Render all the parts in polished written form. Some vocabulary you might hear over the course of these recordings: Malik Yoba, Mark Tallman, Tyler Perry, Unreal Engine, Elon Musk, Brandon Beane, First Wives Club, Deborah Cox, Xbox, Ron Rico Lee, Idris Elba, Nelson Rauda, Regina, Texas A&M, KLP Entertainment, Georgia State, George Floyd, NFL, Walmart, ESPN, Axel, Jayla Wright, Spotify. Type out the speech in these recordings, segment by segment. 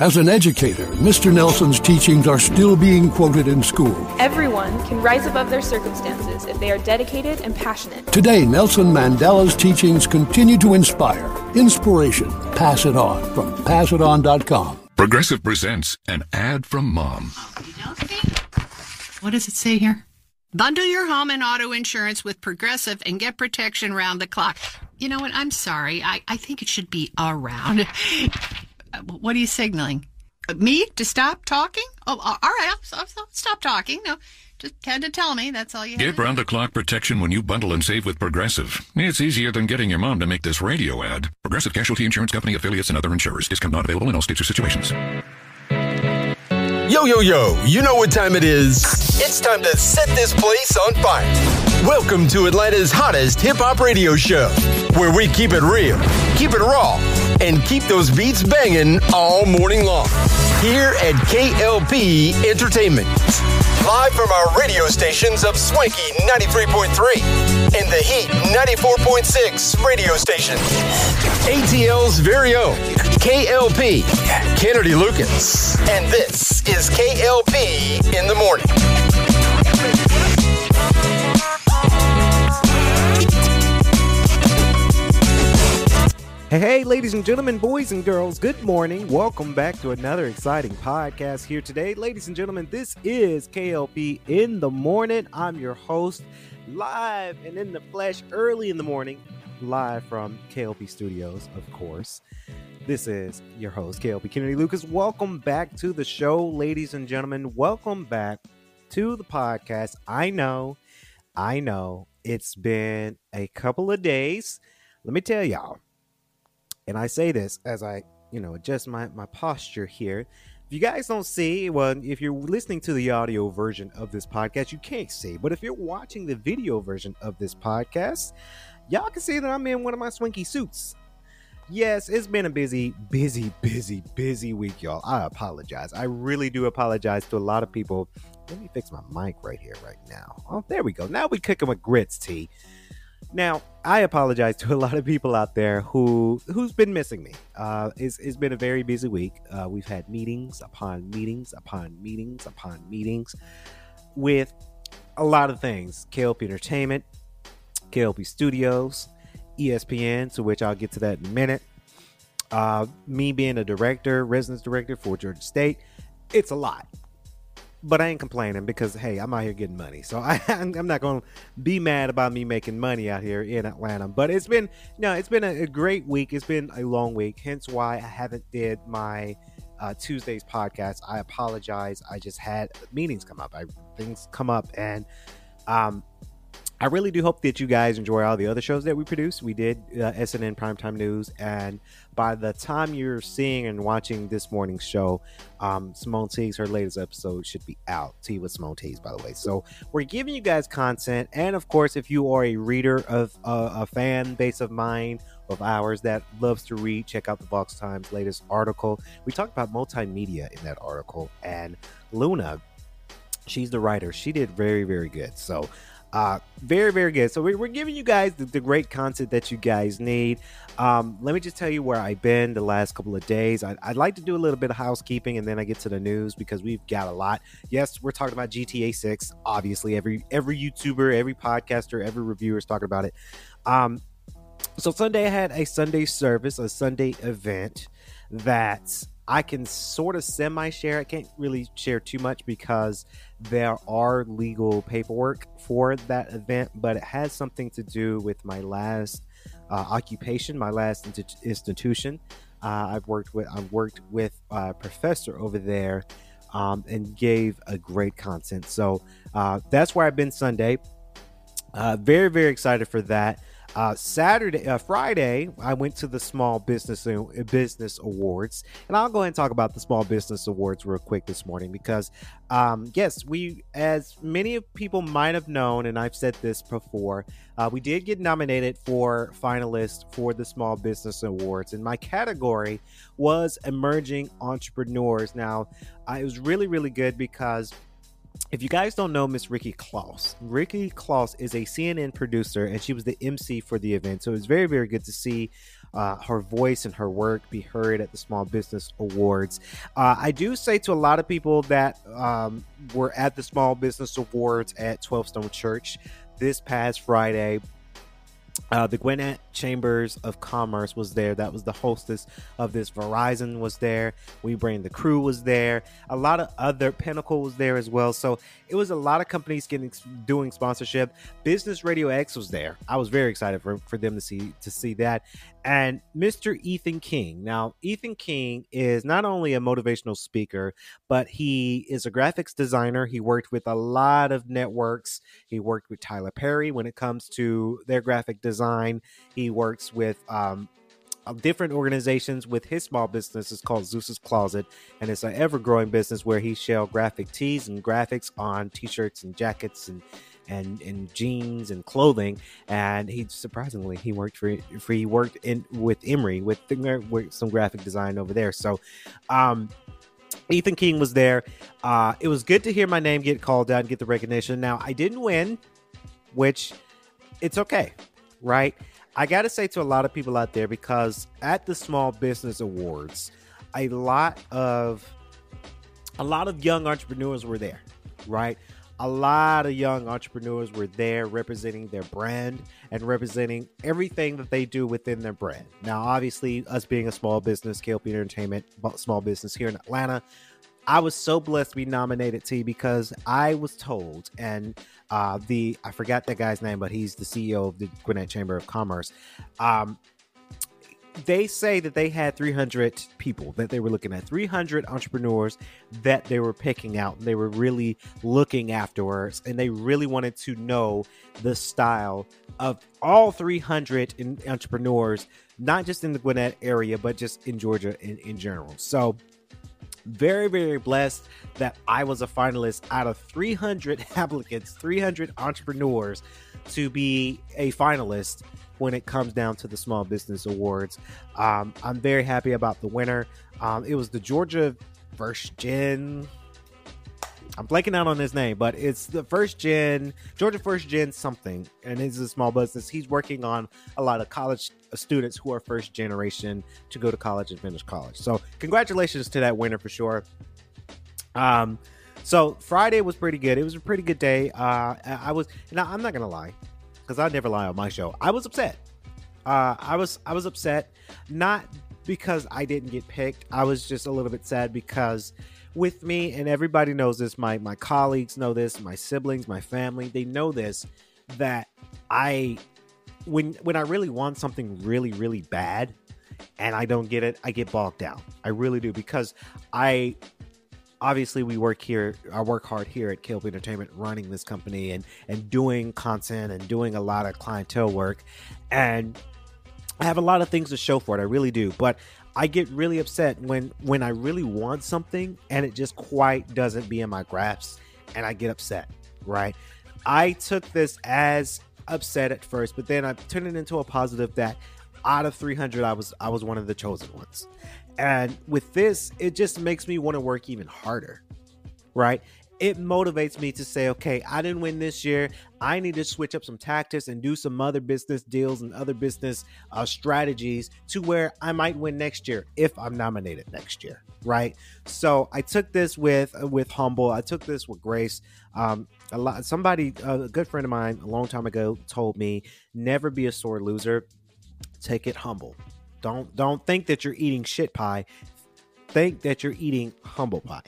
As an educator, Mr. Nelson's teachings are still being quoted in school. Everyone can rise above their circumstances if they are dedicated and passionate. Today, Nelson Mandela's teachings continue to inspire. Inspiration. Pass it on from passiton.com. Progressive presents an ad from Mom. What does it say here? Bundle your home and auto insurance with Progressive and get protection round the clock. You know what? I'm sorry. I think it should be around. What are you signaling? Me to stop talking? Oh, all right. I'll stop talking. No, just had to tell me. That's all you have. Get round-the-clock protection when you bundle and save with Progressive. It's easier than getting your mom to make this radio ad. Progressive Casualty Insurance Company, affiliates, and other insurers. Discount not available in all states or situations. Yo, yo, yo. You know what time it is. It's time to set this place on fire. Welcome to Atlanta's hottest hip-hop radio show, where we keep it real, keep it raw, and keep those beats banging all morning long. Here at KLP Entertainment. Live from our radio stations of Swanky 93.3 and The Heat 94.6 radio station. ATL's very own KLP, Kennedy Lucas. And this is KLP in the Morning. Hey, ladies and gentlemen, boys and girls, good morning. Welcome back to another exciting podcast here today. Ladies and gentlemen, this is KLP in the Morning. I'm your host, live and in the flesh, early in the morning, live from KLP Studios, of course. This is your host, KLP Kennedy Lucas. Welcome back to the show, ladies and gentlemen. Welcome back to the podcast. I know, it's been a couple of days. Let me tell y'all. And I say this as I, adjust my posture here. If you guys don't see, well, if you're listening to the audio version of this podcast, you can't see. But if you're watching the video version of this podcast, y'all can see that I'm in one of my swanky suits. Yes, it's been a busy week, y'all. I apologize. I really do apologize to a lot of people. Let me fix my mic right here, right now. Oh, there we go. Now we cooking with grits, T. Now, I apologize to a lot of people out there who's been missing me. It's been a very busy week. We've had meetings upon meetings upon meetings upon meetings with a lot of things. KLP Entertainment, KLP Studios, ESPN, to which I'll get to that in a minute. Me being a director, residence director for Georgia State. It's a lot. But I ain't complaining because, hey, I'm out here getting money. So I'm not going to be mad about me making money out here in Atlanta. But it's been a great week. It's been a long week. Hence why I haven't did my Tuesday's podcast. I apologize. I just had meetings come up. Things come up. And I really do hope that you guys enjoy all the other shows that we produce. We did SNN Primetime News. And by the time you're seeing and watching this morning's show, Simone T's, her latest episode should be out. T with Simone T's, by the way. So we're giving you guys content. And, of course, if you are a reader of a fan base of mine, of ours that loves to read, check out the Vox Times latest article. We talked about multimedia in that article. And Luna, she's the writer. She did very, very good. So very, very good. So we're giving you guys the great content that you guys need. Let me just tell you where I've been the last couple of days. I'd like to do a little bit of housekeeping and then I get to the news because we've got a lot. Yes, we're talking about GTA 6. Obviously, every YouTuber, every podcaster, every reviewer is talking about it. So Sunday, I had a Sunday service, a Sunday event. that I can sort of semi-share. I can't really share too much because there are legal paperwork for that event, but it has something to do with my last occupation, my last institution. I've worked with a professor over there and gave a great content. So that's where I've been Sunday. Very, very excited for that. Friday, I went to the Small Business Awards, and I'll go ahead and talk about the Small Business Awards real quick this morning because, yes, we, as many of people might have known, and I've said this before, we did get nominated for finalists for the Small Business Awards, and my category was emerging entrepreneurs. Now, it was really, really good because if you guys don't know Miss Ricky Klaus, Ricky Klaus is a CNN producer, and she was the MC for the event. So it was very, very good to see her voice and her work be heard at the Small Business Awards. I do say to a lot of people that were at the Small Business Awards at 12 Stone Church this past Friday, the Gwinnett Chambers of Commerce was there. That was the hostess of this. Verizon was there. We Bring the Crew was there. A lot of other Pinnacle was there as well. So it was a lot of companies doing sponsorship. Business Radio X was there. I was very excited for them to see that. And Mr. Ethan King. Now, Ethan King is not only a motivational speaker, but he is a graphics designer. He worked with a lot of networks. He worked with Tyler Perry when it comes to their graphic design. He works with different organizations with his small business. It's called Zeus's Closet, and it's an ever-growing business where he sells graphic tees and graphics on T-shirts and jackets and jeans and clothing. And he surprisingly he worked with Emory with some graphic design over there. So Ethan King was there. It was good to hear my name get called out and get the recognition. Now, I didn't win, which it's okay, right? I got to say to a lot of people out there, because at the Small Business Awards, a lot of young entrepreneurs were there, right? A lot of young entrepreneurs were there representing their brand and representing everything that they do within their brand. Now, obviously, us being a small business, KLP Entertainment, small business here in Atlanta, I was so blessed to be nominated, T, because I was told, and I forgot that guy's name, but he's the CEO of the Gwinnett Chamber of Commerce. They say that they had 300 people that they were looking at, 300 entrepreneurs that they were picking out. And they were really looking afterwards, and they really wanted to know the style of all 300 entrepreneurs, not just in the Gwinnett area, but just in Georgia in general. So very, very blessed that I was a finalist out of 300 applicants, 300 entrepreneurs, to be a finalist when it comes down to the Small Business Awards. I'm very happy about the winner. It was the Georgia First Gen. I'm blanking out on his name, but it's the Georgia First Gen something, and he's a small business. He's working on a lot of college students who are first generation to go to college and finish college. So congratulations to that winner for sure. So Friday was pretty good. It was a pretty good day. I'm not gonna lie, because I never lie on my show. I was upset. I was upset, not because I didn't get picked. I was just a little bit sad because, with me, and everybody knows this, my colleagues know this, my siblings, my family, they know this, that when I really want something really, really bad and I don't get it, I get bogged down. I really do, because obviously we work here. I work hard here at KLP Entertainment, running this company and doing content and doing a lot of clientele work, and I have a lot of things to show for it. I really do, but I get really upset when I really want something and it just quite doesn't be in my grasp, and I get upset, right? I took this as upset at first, but then I turned it into a positive that out of 300, I was one of the chosen ones. And with this, it just makes me want to work even harder, right? It motivates me to say, okay, I didn't win this year. I need to switch up some tactics and do some other business deals and other business strategies to where I might win next year if I'm nominated next year, right? So I took this with humble. I took this with grace. A good friend of mine a long time ago told me, never be a sore loser. Take it humble. Don't think that you're eating shit pie. Think that you're eating humble pie.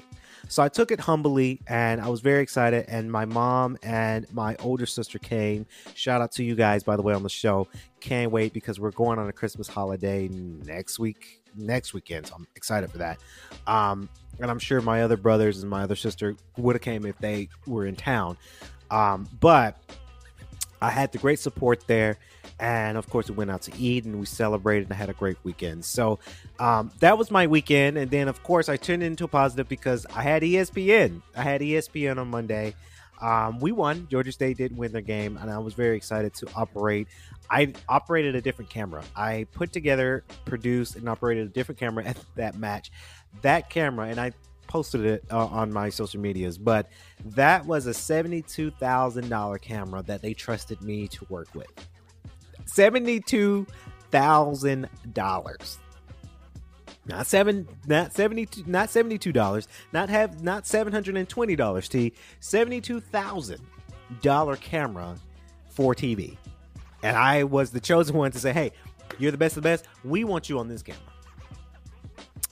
So I took it humbly and I was very excited. And my mom and my older sister came. Shout out to you guys, by the way, on the show. Can't wait because we're going on a Christmas holiday next weekend. So I'm excited for that. And I'm sure my other brothers and my other sister would have came if they were in town. But I had the great support there. And of course, we went out to eat and we celebrated and had a great weekend. So that was my weekend. And then, of course, I turned into a positive because I had ESPN. I had ESPN on Monday. We won. Georgia State did win their game. And I was very excited to operate. I operated a different camera. I put together, produced, and operated a different camera at that match. That camera, and I posted it on my social medias, but that was a $72,000 camera that they trusted me to work with. $72,000, not $72, not $720. $72,000 camera for TV, and I was the chosen one to say, "Hey, you're the best of the best. We want you on this camera."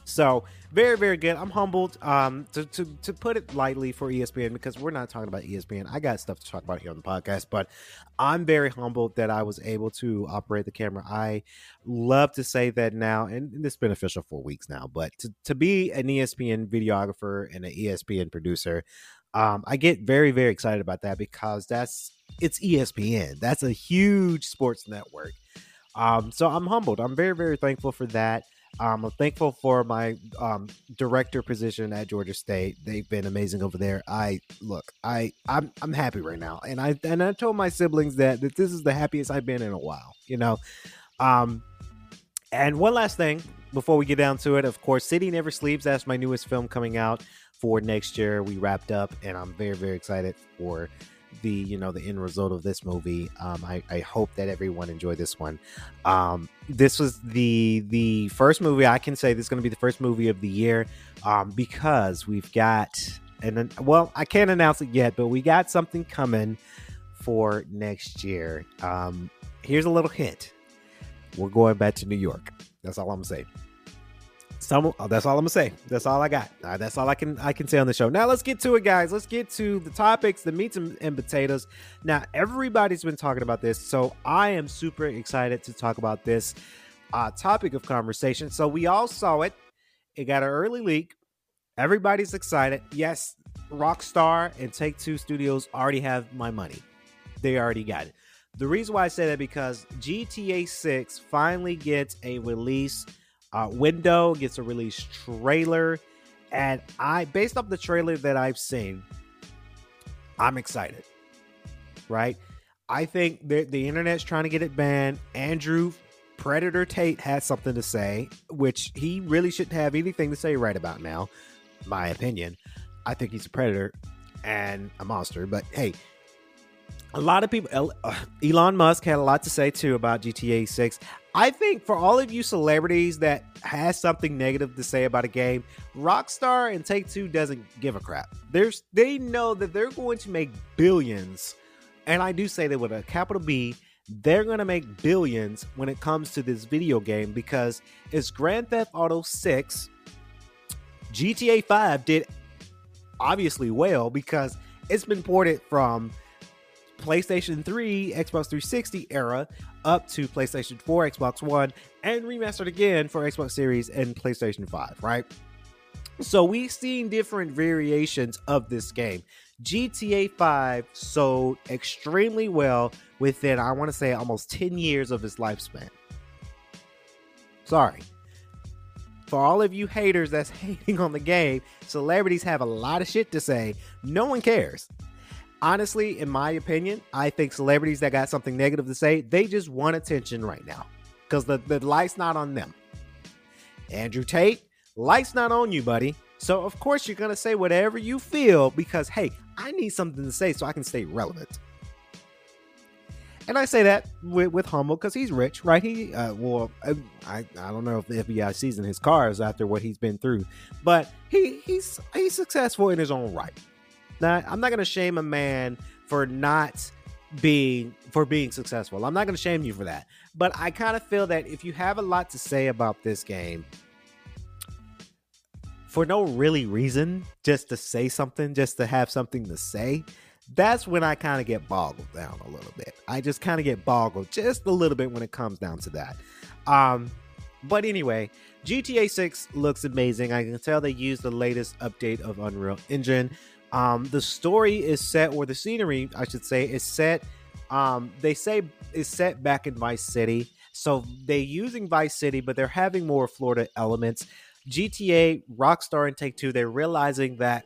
So very, very good. I'm humbled, to put it lightly, for ESPN, because we're not talking about ESPN. I got stuff to talk about here on the podcast, but I'm very humbled that I was able to operate the camera. I love to say that now, and it's been official for weeks now, but to be an ESPN videographer and an ESPN producer, I get very, very excited about that because it's ESPN. That's a huge sports network. So I'm humbled. I'm very, very thankful for that. I'm thankful for my director position at Georgia State. They've been amazing over there. I'm happy right now, and I told my siblings that this is the happiest I've been in a while, you know. And one last thing before we get down to it, of course, City Never Sleeps. That's my newest film coming out for next year. We wrapped up, and I'm very, very excited for the end result of this movie. I hope that everyone enjoyed this one. This was the first movie, I can say this is going to be the first movie of the year, because we've got, I can't announce it yet, but we got something coming for next year. Here's a little hint. We're going back to New York. That's all I'm going to say. That's all I'm gonna say. That's all I got. That's all I can say on the show. Now let's get to it, guys. Let's get to the topics, the meats and potatoes. Now everybody's been talking about this, so I am super excited to talk about this topic of conversation. So we all saw it. It got an early leak. Everybody's excited. Yes, Rockstar and Take-Two Studios already have my money. They already got it. The reason why I say that because GTA 6 finally gets a release. Window gets a release trailer, and based off the trailer that I've seen, I'm excited, right? I think that the internet's trying to get it banned. Andrew Predator Tate had something to say, which he really shouldn't have anything to say right about now, my opinion. I think he's a predator and a monster, but hey, a lot of people, Elon Musk had a lot to say too about GTA 6. I think for all of you celebrities that has something negative to say about a game, Rockstar and Take-Two doesn't give a crap. They know that they're going to make billions, and I do say that with a capital B, they're going to make billions when it comes to this video game because it's Grand Theft Auto 6. GTA 5 did obviously well because it's been ported from PlayStation 3, Xbox 360 era up to PlayStation 4, Xbox One, and remastered again for Xbox Series and PlayStation 5, right? So we've seen different variations of this game. GTA 5 sold extremely well within, I want to say, almost 10 years of its lifespan. Sorry. For all of you haters that's hating on the game, celebrities have a lot of shit to say. No one cares. Honestly, in my opinion, I think celebrities that got something negative to say, they just want attention right now because the light's not on them. Andrew Tate, light's not on you, buddy. So, of course, you're going to say whatever you feel because, hey, I need something to say so I can stay relevant. And I say that with Hummel because he's rich, right? He, I don't know if the FBI seizing his cars after what he's been through, but he's successful in his own right. I'm not going to shame a man for not being successful. I'm not going to shame you for that. But I kind of feel that if you have a lot to say about this game for no really reason, just to say something, just to have something to say, that's when I kind of get boggled down a little bit. I just kind of get boggled just a little bit when it comes down to that. But anyway, GTA 6 looks amazing. I can tell they used the latest update of Unreal Engine. The story is set, or the scenery, I should say, is set. They say it's set back in Vice City. So they're using Vice City, but they're having more Florida elements. GTA, Rockstar, and Take-Two, they're realizing that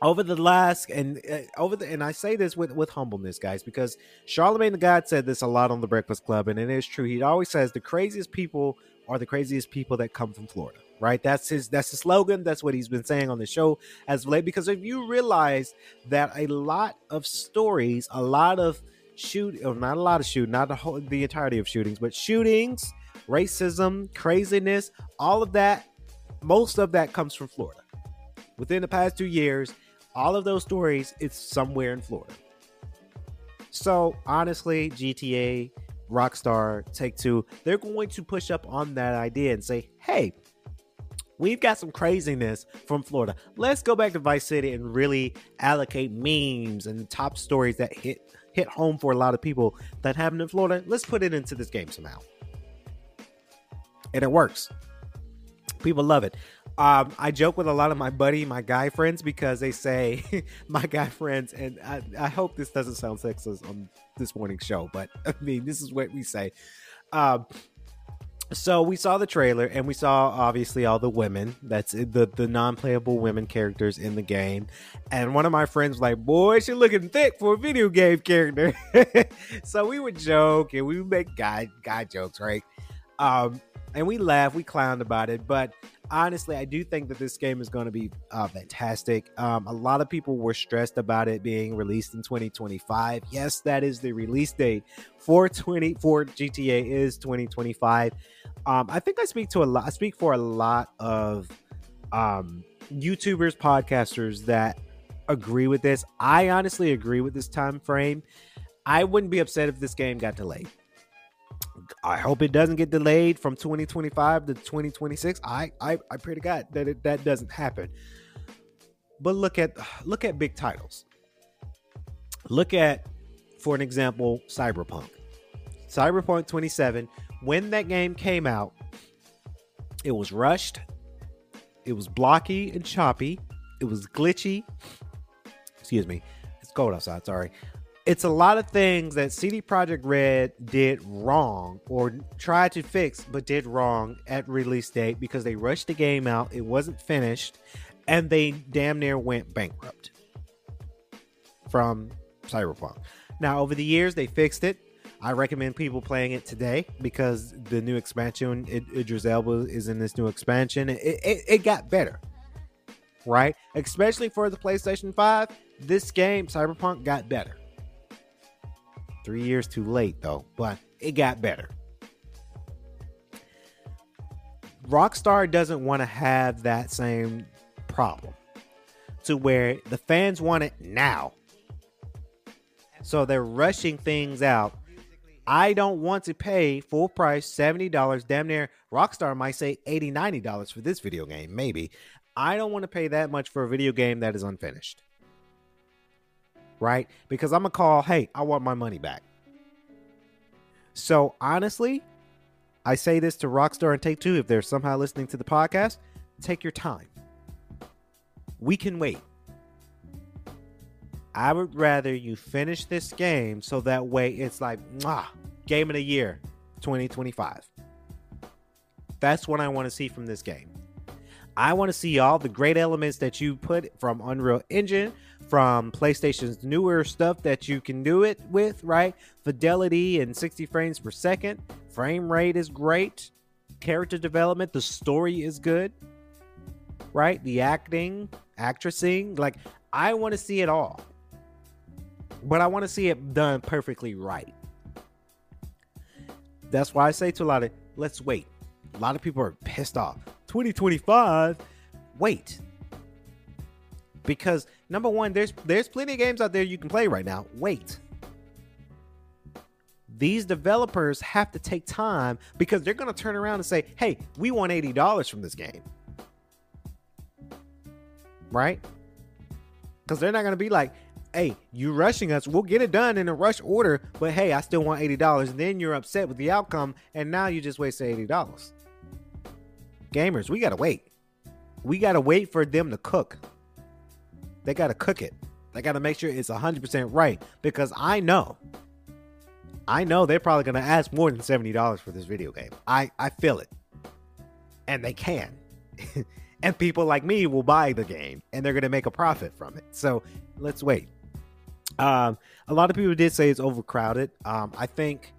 over the last, and I say this with humbleness, guys, because Charlemagne the God said this a lot on The Breakfast Club, and it is true. He always says the craziest people are the craziest people that come from Florida, right? That's his slogan. That's what he's been saying on the show as late, because if you realize that a lot of stories, not the entirety of shootings, but shootings, racism, craziness, all of that, most of that comes from Florida. Within the past 2 years, all of those stories, it's somewhere in Florida. So honestly, GTA, Rockstar, Take-Two, they're going to push up on that idea and say, hey, we've got some craziness from Florida. Let's go back to Vice City and really allocate memes and top stories that hit home for a lot of people that happened in Florida. Let's put it into this game somehow. And it works. People love it. I joke with a lot of my guy friends, because they say my guy friends, and I hope this doesn't sound sexist on this morning's show, but I mean, this is what we say. So we saw the trailer, and we saw obviously all the women. That's the non-playable women characters in the game. And one of my friends was like, boy, she looking thick for a video game character. So we would joke, and we would make guy jokes, right? And we laughed, we clowned about it. But honestly, I do think that this game is going to be fantastic. A lot of people were stressed about it being released in 2025. Yes, that is the release date for GTA is 2025. I think I speak for a lot of YouTubers, podcasters that agree with this. I honestly agree with this time frame. I wouldn't be upset if this game got delayed. I hope it doesn't get delayed from 2025 to 2026. I pray to God that that doesn't happen. But look at big titles. Look at, for an example, Cyberpunk. Cyberpunk 27, when that game came out, it was rushed. It was blocky and choppy. It was glitchy. Excuse me. It's cold outside, sorry. It's a lot of things that CD Projekt Red did wrong, or tried to fix, but did wrong at release date, because they rushed the game out. It wasn't finished, and they damn near went bankrupt from Cyberpunk. Now, over the years, they fixed it. I recommend people playing it today, because the new expansion, Idris Elba is in this new expansion. It got better, right? Especially for the PlayStation 5, this game, Cyberpunk, got better. 3 years too late, though, but it got better. Rockstar doesn't want to have that same problem, to where the fans want it now. So they're rushing things out. I don't want to pay full price $70, damn near Rockstar might say $80, $90 for this video game, maybe. I don't want to pay that much for a video game that is unfinished. Right? Because I'm going to call, hey, I want my money back. So honestly, I say this to Rockstar and Take-Two, if they're somehow listening to the podcast, take your time. We can wait. I would rather you finish this game, so that way it's like, game of the year, 2025. That's what I want to see from this game. I want to see all the great elements that you put from Unreal Engine, from PlayStation's newer stuff that you can do it with, right? Fidelity and 60 frames per second. Frame rate is great. Character development, the story is good, right? The acting, actressing, like, I want to see it all. But I want to see it done perfectly right. That's why I say to a lot of, let's wait. A lot of people are pissed off. 2025, wait. Because number one, there's plenty of games out there you can play right now. Wait. these developers have to take time because they're going to turn around and say, hey, we want $80 from this game. Right? Because they're not going to be like, hey, you rushing us. We'll get it done in a rush order. But hey, I still want $80. And then you're upset with the outcome. And now you just wasted $80. Gamers, we got to wait. We got to wait for them to cook. They got to cook it. They got to make sure it's 100% right. Because I know they're probably going to ask more than $70 for this video game. I feel it. And they can. And people like me will buy the game. And they're going to make a profit from it. So let's wait. A lot of people did say it's overcrowded. I think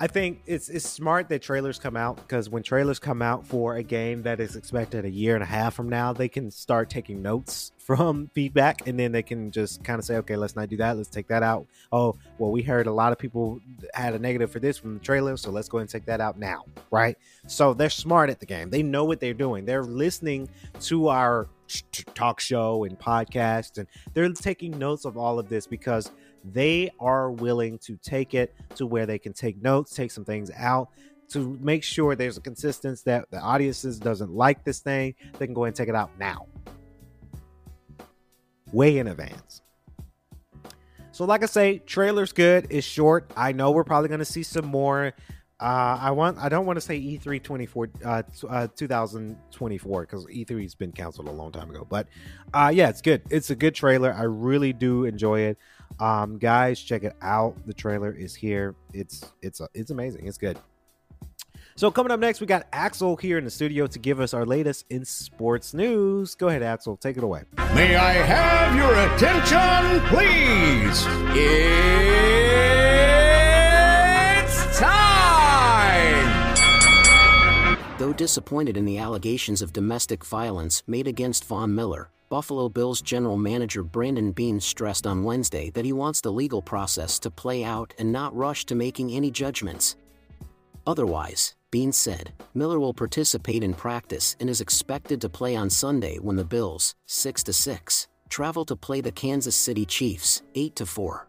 it's smart that trailers come out, because when trailers come out for a game that is expected a year and a half from now, they can start taking notes from feedback, and then they can just kind of say, okay, let's not do that. Let's take that out. Oh, well, we heard a lot of people had a negative for this from the trailer, so let's go ahead and take that out now, right? So they're smart at the game. They know what they're doing. They're listening to our talk show and podcast, and they're taking notes of all of this because they are willing to take it to where they can take notes, take some things out to make sure there's a consistency that the audiences doesn't like this thing. They can go ahead and take it out now, way in advance. So like I say, trailer's good. It's short. I know we're probably going to see some more. I don't want to say E3 2024 because E3 has been canceled a long time ago. But yeah, it's good. It's a good trailer. I really do enjoy it. Guys, check it out. The trailer is here. It's amazing. It's good. So coming up next, we got Axel here in the studio to give us our latest in sports news. Go ahead, Axel. Take it away. May I have your attention, please? It's time! Though disappointed in the allegations of domestic violence made against Von Miller, Buffalo Bills general manager Brandon Beane stressed on Wednesday that he wants the legal process to play out and not rush to making any judgments. Otherwise, Beane said, Miller will participate in practice and is expected to play on Sunday when the Bills, 6-6, travel to play the Kansas City Chiefs, 8-4.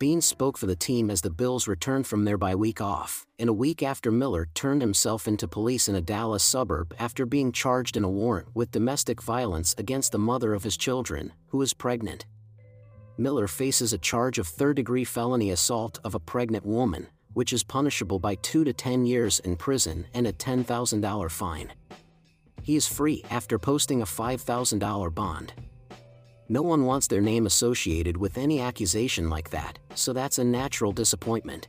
Beane spoke for the team as the Bills returned from their bye week off, and a week after Miller turned himself into police in a Dallas suburb after being charged in a warrant with domestic violence against the mother of his children, who is pregnant. Miller faces a charge of third-degree felony assault of a pregnant woman, which is punishable by 2 to 10 years in prison and a $10,000 fine. He is free after posting a $5,000 bond. No one wants their name associated with any accusation like that, so that's a natural disappointment.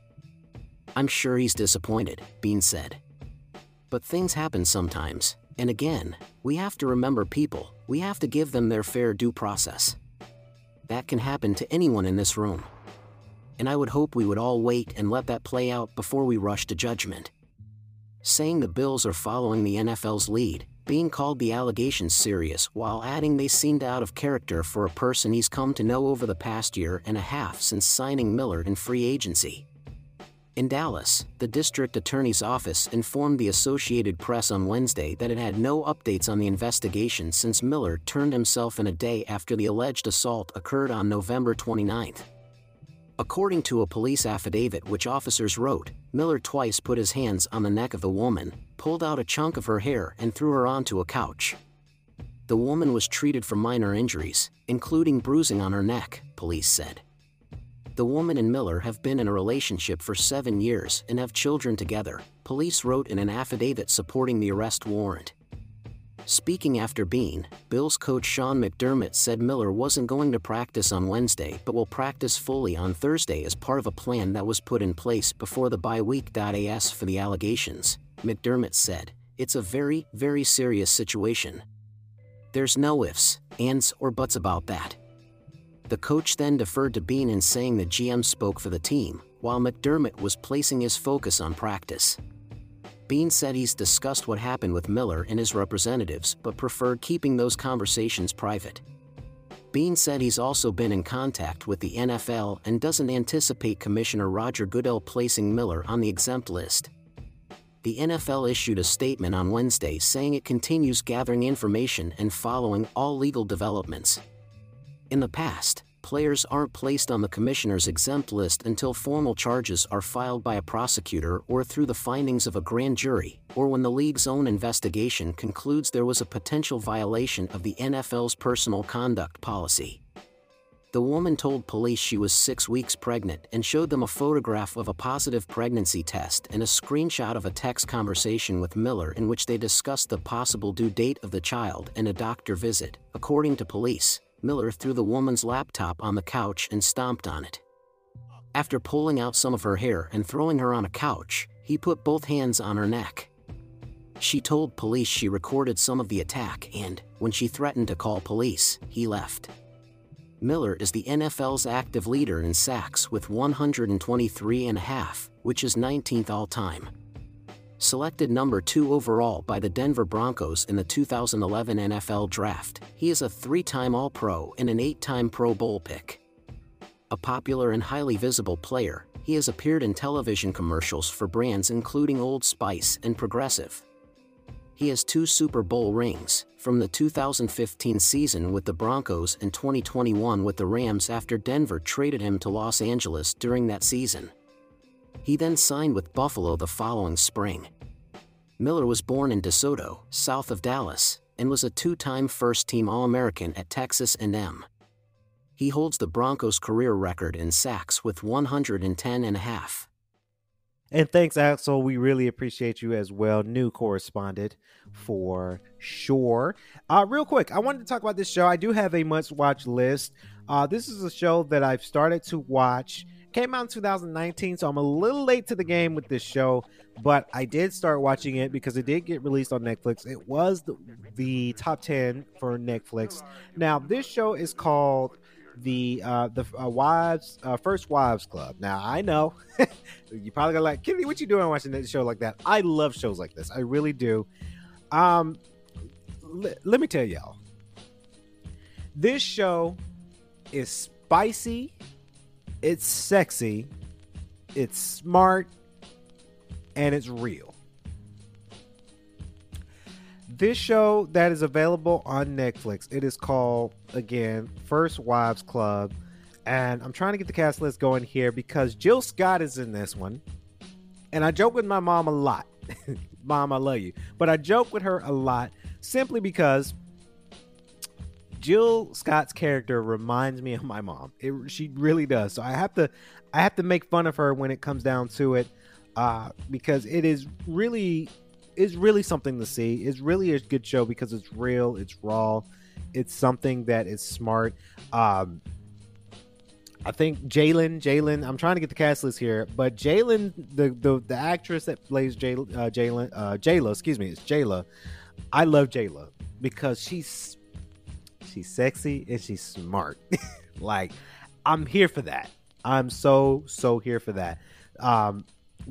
I'm sure he's disappointed, Beane said. But things happen sometimes, and again, we have to remember people, we have to give them their fair due process. That can happen to anyone in this room. And I would hope we would all wait and let that play out before we rush to judgment. Saying the Bills are following the NFL's lead, Beane called the allegations serious while adding they seemed out of character for a person he's come to know over the past year and a half since signing Miller in free agency. In Dallas, the district attorney's office informed the Associated Press on Wednesday that it had no updates on the investigation since Miller turned himself in a day after the alleged assault occurred on November 29th. According to a police affidavit which officers wrote, Miller twice put his hands on the neck of the woman, pulled out a chunk of her hair and threw her onto a couch. The woman was treated for minor injuries, including bruising on her neck, police said. The woman and Miller have been in a relationship for 7 years and have children together, police wrote in an affidavit supporting the arrest warrant. Speaking after Beane, Bills coach Sean McDermott said Miller wasn't going to practice on Wednesday but will practice fully on Thursday as part of a plan that was put in place before the bye week. As for the allegations, McDermott said, it's a very, very serious situation. There's no ifs, ands, or buts about that. The coach then deferred to Beane in saying the GM spoke for the team, while McDermott was placing his focus on practice. Beane said he's discussed what happened with Miller and his representatives but preferred keeping those conversations private. Beane said he's also been in contact with the NFL and doesn't anticipate Commissioner Roger Goodell placing Miller on the exempt list. The NFL issued a statement on Wednesday saying it continues gathering information and following all legal developments. In the past, players aren't placed on the commissioner's exempt list until formal charges are filed by a prosecutor or through the findings of a grand jury, or when the league's own investigation concludes there was a potential violation of the NFL's personal conduct policy. The woman told police she was 6 weeks pregnant and showed them a photograph of a positive pregnancy test and a screenshot of a text conversation with Miller in which they discussed the possible due date of the child and a doctor visit. According to police, Miller threw the woman's laptop on the couch and stomped on it. After pulling out some of her hair and throwing her on a couch, he put both hands on her neck. She told police she recorded some of the attack and, when she threatened to call police, he left. Miller is the NFL's active leader in sacks with 123.5, which is 19th all-time. Selected number 2 overall by the Denver Broncos in the 2011 NFL Draft, he is a 3-time All-Pro and an 8-time Pro Bowl pick. A popular and highly visible player, he has appeared in television commercials for brands including Old Spice and Progressive. He has 2 Super Bowl rings, from the 2015 season with the Broncos and 2021 with the Rams after Denver traded him to Los Angeles during that season. He then signed with Buffalo the following spring. Miller was born in DeSoto, south of Dallas, and was a 2-time first-team All-American at Texas A&M. He holds the Broncos' career record in sacks with 110.5. And thanks, Axel. We really appreciate you as well. New correspondent for sure. Real quick, I wanted to talk about this show. I do have a must-watch list. This is a show that I've started to watch. Came out in 2019, so I'm a little late to the game with this show. But I did start watching it because it did get released on Netflix. It was the top 10 for Netflix. Now, this show is called the First Wives Club. Now, I know you probably gonna like, Kennedy, what you doing watching that show like that? I love shows like this. I really do. Let me tell y'all, this show is spicy. It's sexy. It's smart. And it's real. This show that is available on Netflix, it is called, again, First Wives Club. And I'm trying to get the cast list going here because Jill Scott is in this one. And I joke with my mom a lot. Mom, I love you. But I joke with her a lot simply because Jill Scott's character reminds me of my mom. She really does. So I have to make fun of her when it comes down to it because it is really... It's really something to see. It's really a good show because it's real, it's raw, it's something that is smart. I think Jaylen. I'm trying to get the cast list here, but Jaylen, the actress that plays Jayla. I love Jayla because she's sexy and she's smart. Like, I'm here for that. I'm so here for that.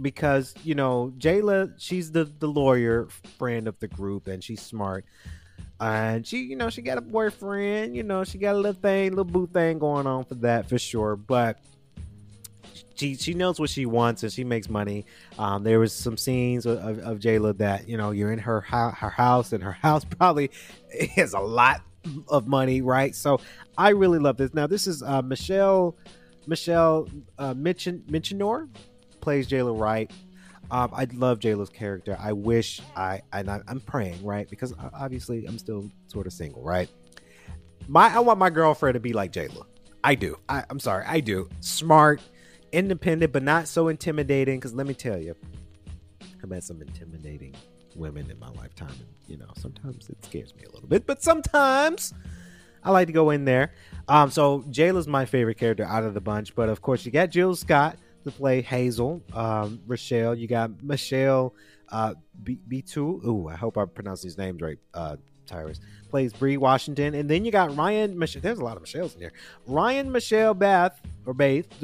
Because, you know, Jayla, she's the lawyer friend of the group, and she's smart. And she, you know, she got a boyfriend. You know, she got a little boo thing going on for that, for sure. But she knows what she wants, and she makes money. There was some scenes of Jayla that, you know, you're in her house, and her house probably has a lot of money, right? So I really love this. Now, this is Michelle Minchinor. Plays Jayla Wright. I love Jayla's character. I wish I'm praying, right? Because obviously I'm still sort of single, right? I want my girlfriend to be like Jayla. I do. I'm sorry. I do. Smart, independent, but not so intimidating. Because let me tell you, I've met some intimidating women in my lifetime. And, you know, sometimes it scares me a little bit, but sometimes I like to go in there. So Jayla's my favorite character out of the bunch. But of course, you got Jill Scott to play Hazel, Rochelle. You got Michelle B2. Ooh, I hope I pronounced these names right. Tyrus plays Bree Washington, and then you got Ryan Michelle. There's a lot of Michelles in here. Ryan Michelle Bath to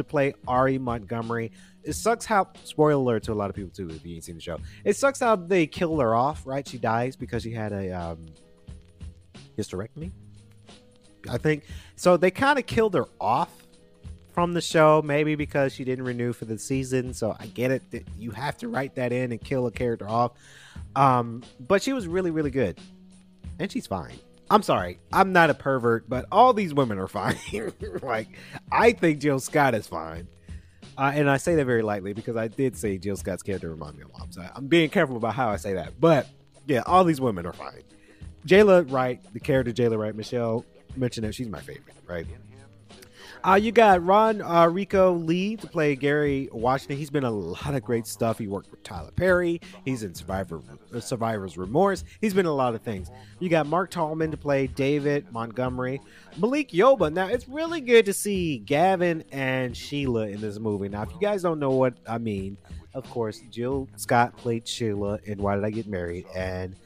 play Ari Montgomery. It sucks how, spoiler alert to a lot of people too if you ain't seen the show, it sucks how they kill her off, right? She dies because she had a hysterectomy, I think. So they kind of killed her off from the show, maybe because she didn't renew for the season. So I get it that you have to write that in and kill a character off, but she was really good, and she's fine. I'm sorry, I'm not a pervert, but all these women are fine. Like, I think Jill Scott is fine. And I say that very lightly because I did say Jill Scott's character remind me of Mom. So I'm being careful about how I say that. But yeah, all these women are fine. Jayla Wright, the character Jayla Wright, Michelle mentioned that she's my favorite, right? You got Ron Rico Lee to play Gary Washington. He's been a lot of great stuff. He worked with Tyler Perry. He's in Survivor's Remorse. He's been in a lot of things. You got Mark Tallman to play David Montgomery. Malik Yoba. Now, it's really good to see Gavin and Sheila in this movie. Now, if you guys don't know what I mean, of course, Jill Scott played Sheila in Why Did I Get Married? And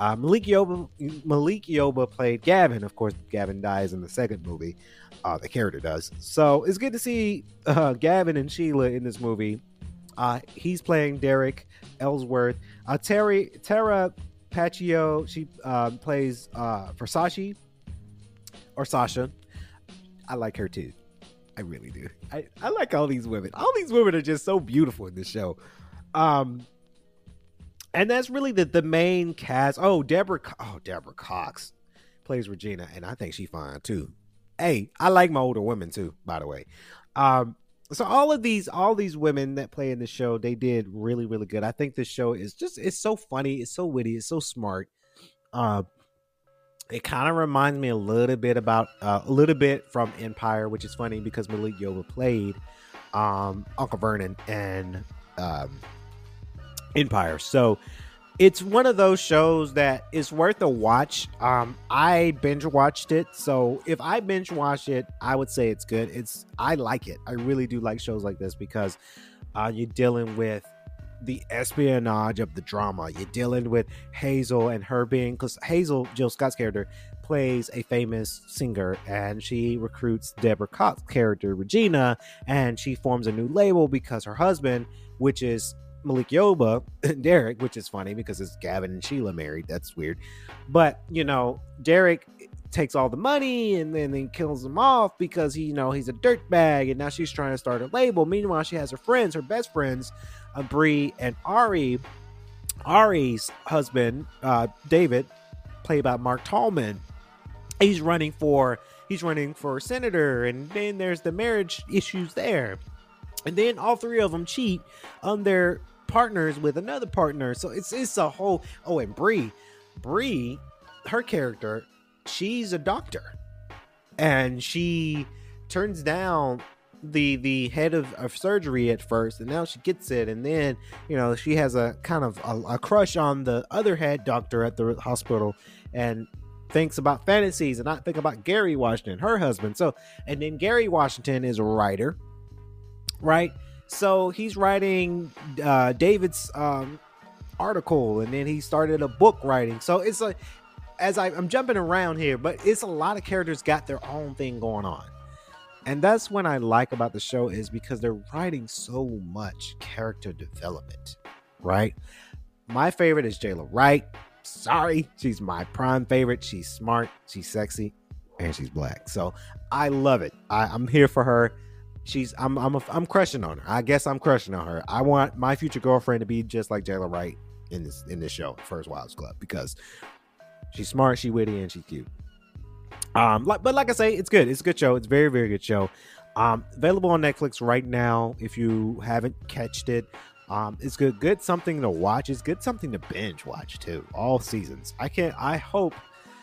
Malik Yoba played Gavin. Of course, Gavin dies in the second movie. The character does. So it's good to see Gavin and Sheila in this movie. He's playing Derek Ellsworth. Tara Pacchio, she plays Versace or Sasha. I like her too. I really do. I like all these women. All these women are just so beautiful in this show. And that's really the main cast. Deborah Cox plays Regina, and I think she's fine too. Hey, I like my older women too, by the way. So all these women that play in the show, they did really, really good. I think this show is just, it's so funny. It's so witty. It's so smart. It kind of reminds me a little bit from Empire, which is funny because Malik Yoba played Uncle Vernon and Empire. So it's one of those shows that is worth a watch. I binge watched it. So if I binge watch it, I would say it's good. I like it. I really do like shows like this because you're dealing with the espionage of the drama. You're dealing with Hazel and her being, because Hazel, Jill Scott's character, plays a famous singer, and she recruits Deborah Cox's character, Regina, and she forms a new label because her husband, which is Malik Yoba, Derek, which is funny because it's Gavin and Sheila married. That's weird. But, you know, Derek takes all the money and then kills him off because he, you know, he's a dirtbag, and now she's trying to start a label. Meanwhile, she has her friends, her best friends, Bree and Ari. Ari's husband, David, played by Mark Tallman. He's running for senator, and then there's the marriage issues there. And then all three of them cheat on their partners with another partner. So it's a whole... Oh, and Bree, her character, she's a doctor. And she turns down the head of surgery at first, and now she gets it. And then, you know, she has a kind of a crush on the other head doctor at the hospital and thinks about fantasies and not think about Gary Washington, her husband. So, and then Gary Washington is a writer. Right, so he's writing David's article, and then he started a book writing. So it's like, as I'm jumping around here, but it's a lot of characters got their own thing going on, and that's what I like about the show is because they're writing so much character development. Right, my favorite is Jayla Wright. Sorry, she's my prime favorite. She's smart, she's sexy, and she's black. So I love it. I'm here for her. I'm crushing on her. I guess I'm crushing on her. I want my future girlfriend to be just like Jayla Wright in this show, First Wives Club, because she's smart, she's witty, and she's cute. But like I say, it's good. It's a good show. It's a very, very good show. Available on Netflix right now. If you haven't catched it, it's good. Good something to watch. It's good something to binge watch too. All seasons. I hope.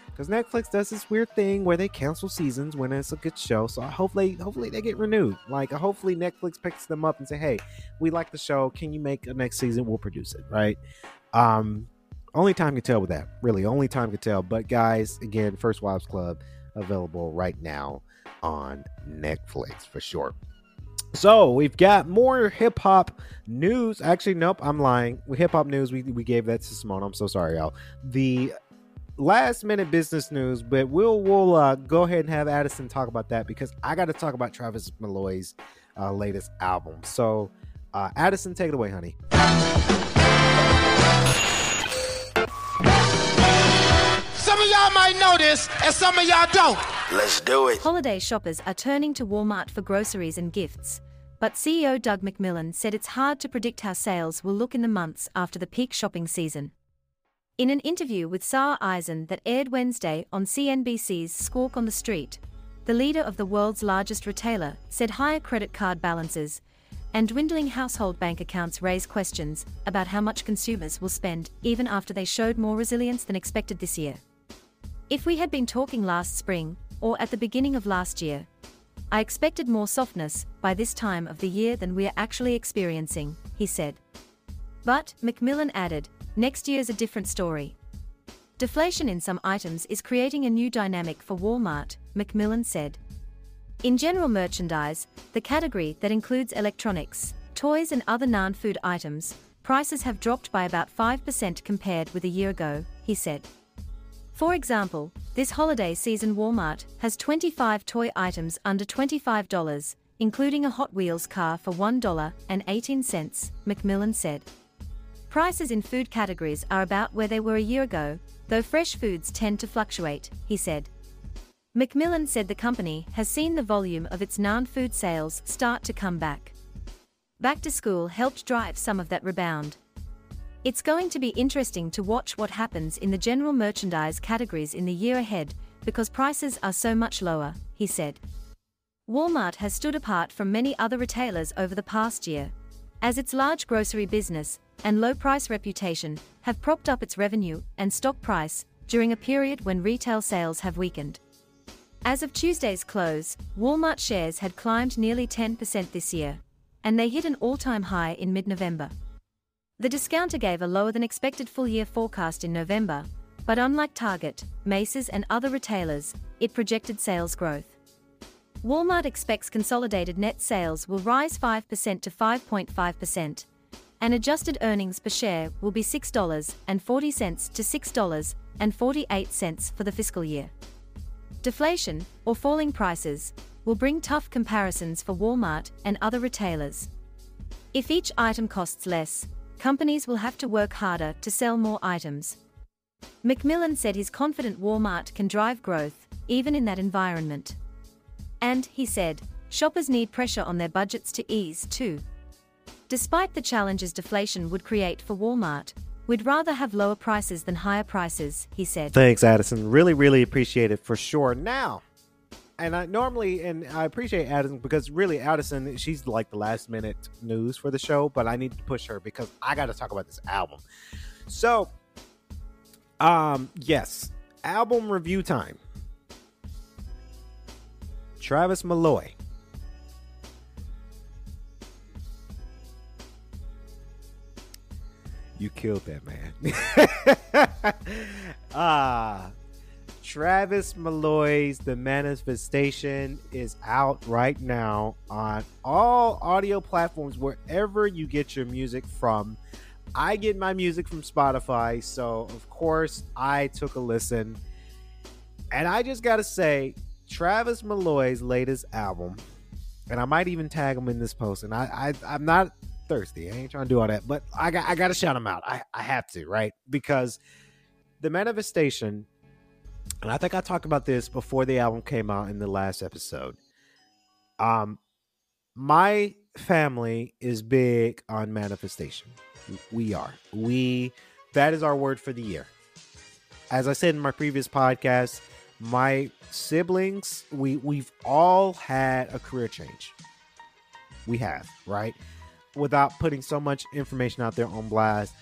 Because Netflix does this weird thing where they cancel seasons when it's a good show. So hopefully they get renewed. Like, hopefully Netflix picks them up and say, hey, we like the show. Can you make a next season? We'll produce it, right? Only time can tell with that. Really, only time can tell. But guys, again, First Wives Club available right now on Netflix for sure. So we've got more hip hop news. Actually, nope, I'm lying. Hip hop news, we gave that to Simone. I'm so sorry, y'all. The last minute business news, but we'll go ahead and have Addison talk about that because I got to talk about Travis Malloy's latest album. So Addison, take it away, honey. Some of y'all might know this and some of y'all don't. Let's do it. Holiday shoppers are turning to Walmart for groceries and gifts, but CEO Doug McMillon said it's hard to predict how sales will look in the months after the peak shopping season. in an interview with Sarah Eisen that aired Wednesday on CNBC's Squawk on the Street, the leader of the world's largest retailer said higher credit card balances and dwindling household bank accounts raise questions about how much consumers will spend, even after they showed more resilience than expected this year. If we had been talking last spring, or at the beginning of last year, I expected more softness by this time of the year than we are actually experiencing, he said. But, Macmillan added, next year's a different story. Deflation in some items is creating a new dynamic for Walmart, Macmillan said. In general merchandise, the category that includes electronics, toys and other non-food items, prices have dropped by about 5% compared with a year ago, he said. For example, this holiday season Walmart has 25 toy items under $25, including a Hot Wheels car for $1.18, Macmillan said. Prices in food categories are about where they were a year ago, though fresh foods tend to fluctuate, he said. Macmillan said the company has seen the volume of its non-food sales start to come back. Back to school helped drive some of that rebound. It's going to be interesting to watch what happens in the general merchandise categories in the year ahead, because prices are so much lower, he said. Walmart has stood apart from many other retailers over the past year, as its large grocery business and low-price reputation have propped up its revenue and stock price during a period when retail sales have weakened. As of Tuesday's close, Walmart shares had climbed nearly 10% this year, and they hit an all-time high in mid-November. The discounter gave a lower-than-expected full-year forecast in November, but unlike Target, Macy's and other retailers, it projected sales growth. Walmart expects consolidated net sales will rise 5% to 5.5%, and adjusted earnings per share will be $6.40 to $6.48 for the fiscal year. Deflation, or falling prices, will bring tough comparisons for Walmart and other retailers. If each item costs less, companies will have to work harder to sell more items. Macmillan said he's confident Walmart can drive growth, even in that environment. And, he said, shoppers need pressure on their budgets to ease too. Despite the challenges deflation would create for Walmart, we'd rather have lower prices than higher prices, he said. Thanks, Addison. Really appreciate it for sure. Now, I appreciate Addison because really Addison, she's like the last minute news for the show, but I need to push her because I got to talk about this album. So, yes, album review time. Travis Malloy. You killed that man. Travis Malloy's The Manifestation is out right now on all audio platforms, wherever you get your music from. I get my music from Spotify, so of course I took a listen. And I just got to say, Travis Malloy's latest album, and I might even tag him in this post, and I'm not thirsty. I ain't trying to do all that, but I got to shout him out. I have to, right? Because The Manifestation, and I think I talked about this before the album came out in the last episode. My family is big on manifestation. We are. That is our word for the year. As I said in my previous podcast, my siblings, we've all had a career change. We have, right? Without putting so much information out there on blast,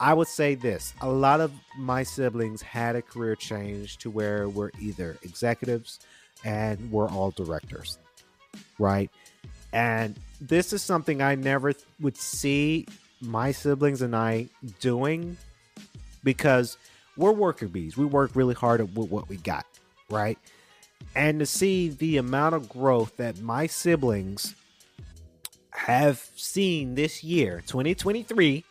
I would say this. A lot of my siblings had a career change to where we're either executives and we're all directors, right? And this is something I never would see my siblings and I doing because we're worker bees. We work really hard at what we got, right? And to see the amount of growth that my siblings have seen this year, 2023,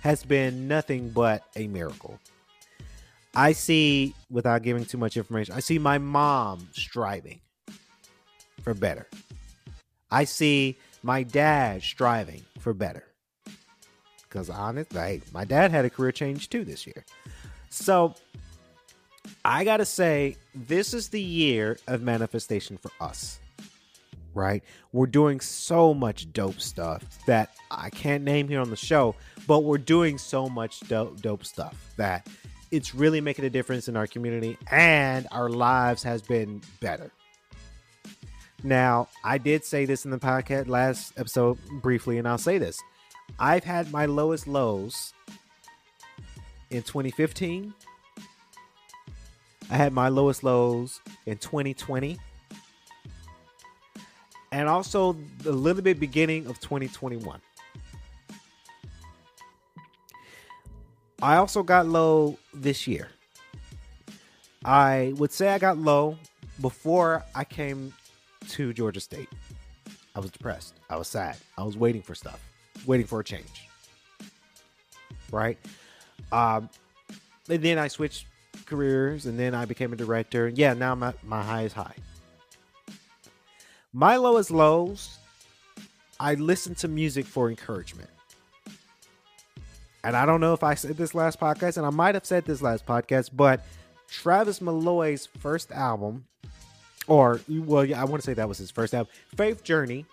has been nothing but a miracle. I see, without giving too much information, I see my mom striving for better. I see my dad striving for better. Because honestly, my dad had a career change too this year. So I got to say, this is the year of manifestation for us. right? We're doing so much dope stuff that I can't name here on the show, but we're doing so much dope stuff that it's really making a difference in our community, and our lives has been better. Now, I did say this in the podcast last episode briefly, and I'll say this. I've had my lowest lows in 2015. I had my lowest lows in 2020. And also a little bit beginning of 2021. I also got low this year. I would say I got low before I came to Georgia State. I was depressed. I was sad. I was waiting for stuff, waiting for a change. Right? And then I switched careers, and then I became a director. Yeah, now my high is high. My lowest lows, I listen to music for encouragement. And I don't know if I said this last podcast, and I might have said this last podcast, but Travis Malloy's first album, or, well, yeah, I want to say that was his first album, Faith Journey,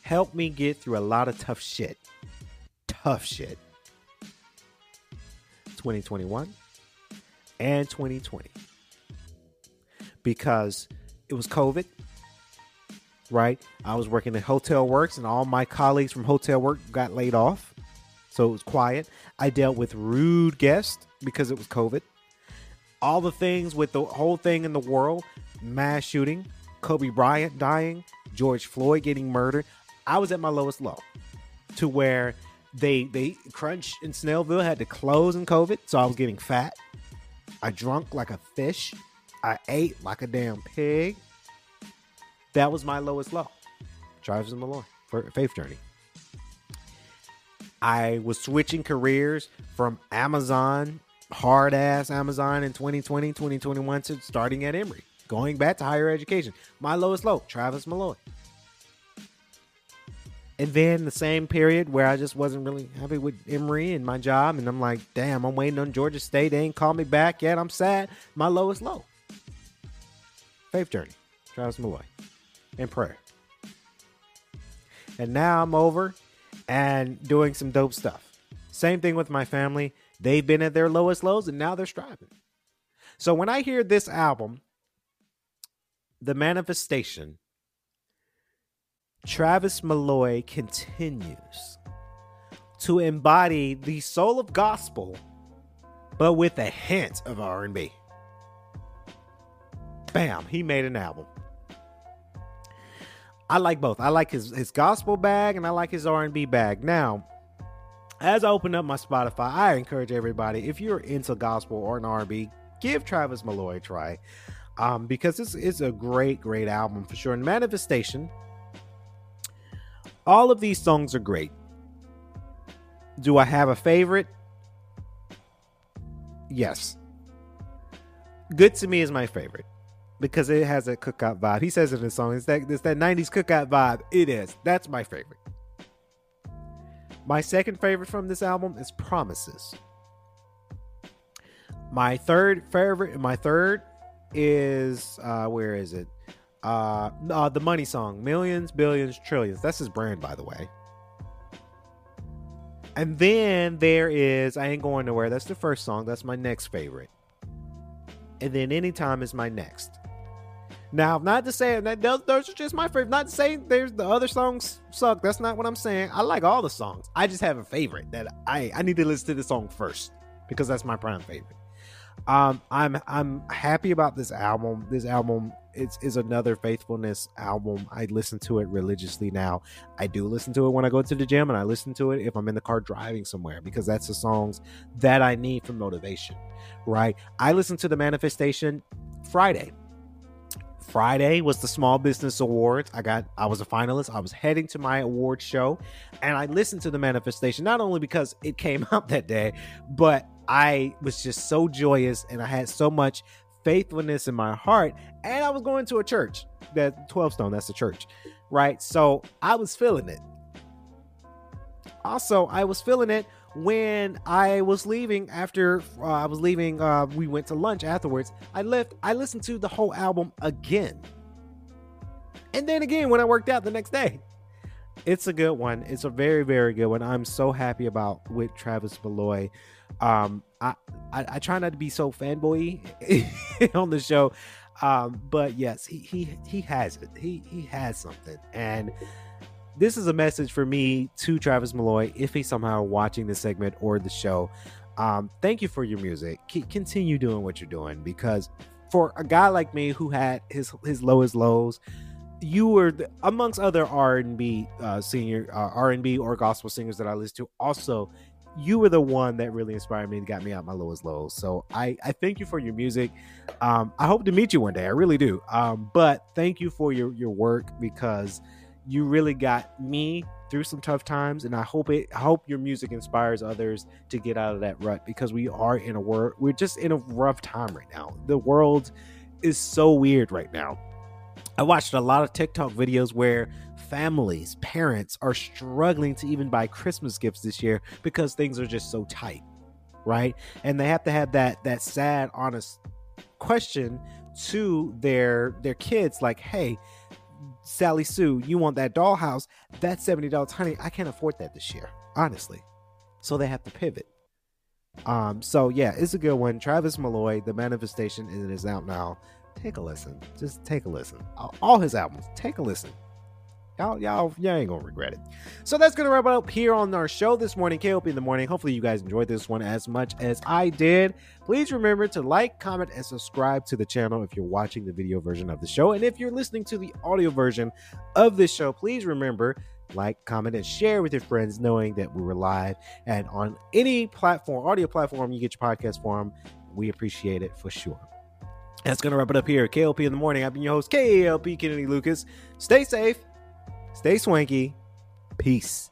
helped me get through a lot of tough shit. 2021 and 2020, because it was COVID, right? I was working at Hotel Works, and all my colleagues from Hotel Work got laid off, so it was quiet. I dealt with rude guests because it was COVID. All the things with the whole thing in the world, mass shooting, Kobe Bryant dying, George Floyd getting murdered. I was at my lowest low, to where They Crunch in Snellville had to close in COVID, so I was getting fat. I drunk like a fish. I ate like a damn pig. That was my lowest low. Travis Malloy for Faith Journey. I was switching careers from Amazon, hard ass Amazon, in 2020, 2021, to starting at Emory, going back to higher education. My lowest low, Travis Malloy. And then the same period where I just wasn't really happy with Emory and my job. And I'm like, damn, I'm waiting on Georgia State. They ain't called me back yet. I'm sad. My lowest low. Faith Journey. Travis Malloy. And prayer. And now I'm over and doing some dope stuff. Same thing with my family. They've been at their lowest lows, and now they're striving. So when I hear this album, The Manifestation, Travis Malloy continues to embody the soul of gospel, but with a hint of R&B. Bam, he made an album. I like both. I like his gospel bag, and I like his R&B bag. Now, as I open up my Spotify, I encourage everybody, if you're into gospel or an R&B, give Travis Malloy a try, because this is a great, great album for sure. And Manifestation, all of these songs are great. Do I have a favorite? Yes. Good to Me is my favorite because it has a cookout vibe. He says it in his song. It's that 90s cookout vibe. It is. That's my favorite. My second favorite from this album is Promises. My third favorite, is, where is it? The Money Song, Millions, Billions, Trillions. That's his brand, by the way. And then there is I Ain't Going Nowhere. That's the first song. That's my next favorite. And then Anytime is my next. Now, not to say that those are just my favorite. Not to say there's the other songs suck. That's not what I'm saying. I like all the songs. I just have a favorite that I need to listen to the song first because that's my prime favorite. I'm happy about this album. This album is another faithfulness album. I listen to it religiously now. I do listen to it when I go to the gym, and I listen to it if I'm in the car driving somewhere, because that's the songs that I need for motivation, right? I listened to The Manifestation Friday. Friday was the Small Business Awards. I was a finalist. I was heading to my award show, and I listened to The Manifestation, not only because it came out that day, but I was just so joyous, and I had so much faithfulness in my heart, and I was going to a church, that 12 Stone, that's the church, right? So I was feeling it. Also, I was feeling it when I was leaving after I was leaving. We went to lunch afterwards. I left. I listened to the whole album again. and then again when I worked out the next day. It's a good one. It's a very, very good one. I'm so happy about with Travis Beloy. I try not to be so fanboy on the show, but yes, he has it. He has something, and this is a message for me to Travis Beloy if he's somehow watching this segment or the show. Thank you for your music. Continue doing what you're doing, because for a guy like me who had his lowest lows, you were amongst other R&B R&B or gospel singers that I listen to. Also, you were the one that really inspired me and got me out my lowest lows. So I thank you for your music. I hope to meet you one day. I really do. But thank you for your work, because you really got me through some tough times, and I hope your music inspires others to get out of that rut, because we're just in a rough time right now. The world is so weird right now. I watched a lot of TikTok videos where families, parents are struggling to even buy Christmas gifts this year because things are just so tight, right? And they have to have that sad, honest question to their kids, like, hey, Sally Sue, you want that dollhouse? That's $70, honey. I can't afford that this year, honestly. So they have to pivot. So yeah, it's a good one. Travis Beloy, The Manifestation, and it is out now. Take a listen. Just take a listen. All his albums. Take a listen. Y'all ain't gonna regret it. So that's gonna wrap it up here on our show this morning, KLP in the morning. Hopefully you guys enjoyed this one as much as I did. Please remember to like, comment, and subscribe to the channel if you're watching the video version of the show. And if you're listening to the audio version of this show, please remember, like, comment, and share with your friends, knowing that we were live and on any platform, audio platform you get your podcast from. We appreciate it for sure. That's gonna wrap it up here at KLP in the morning. I've been your host, KLP Kennedy Lucas. Stay safe. Stay swanky. Peace.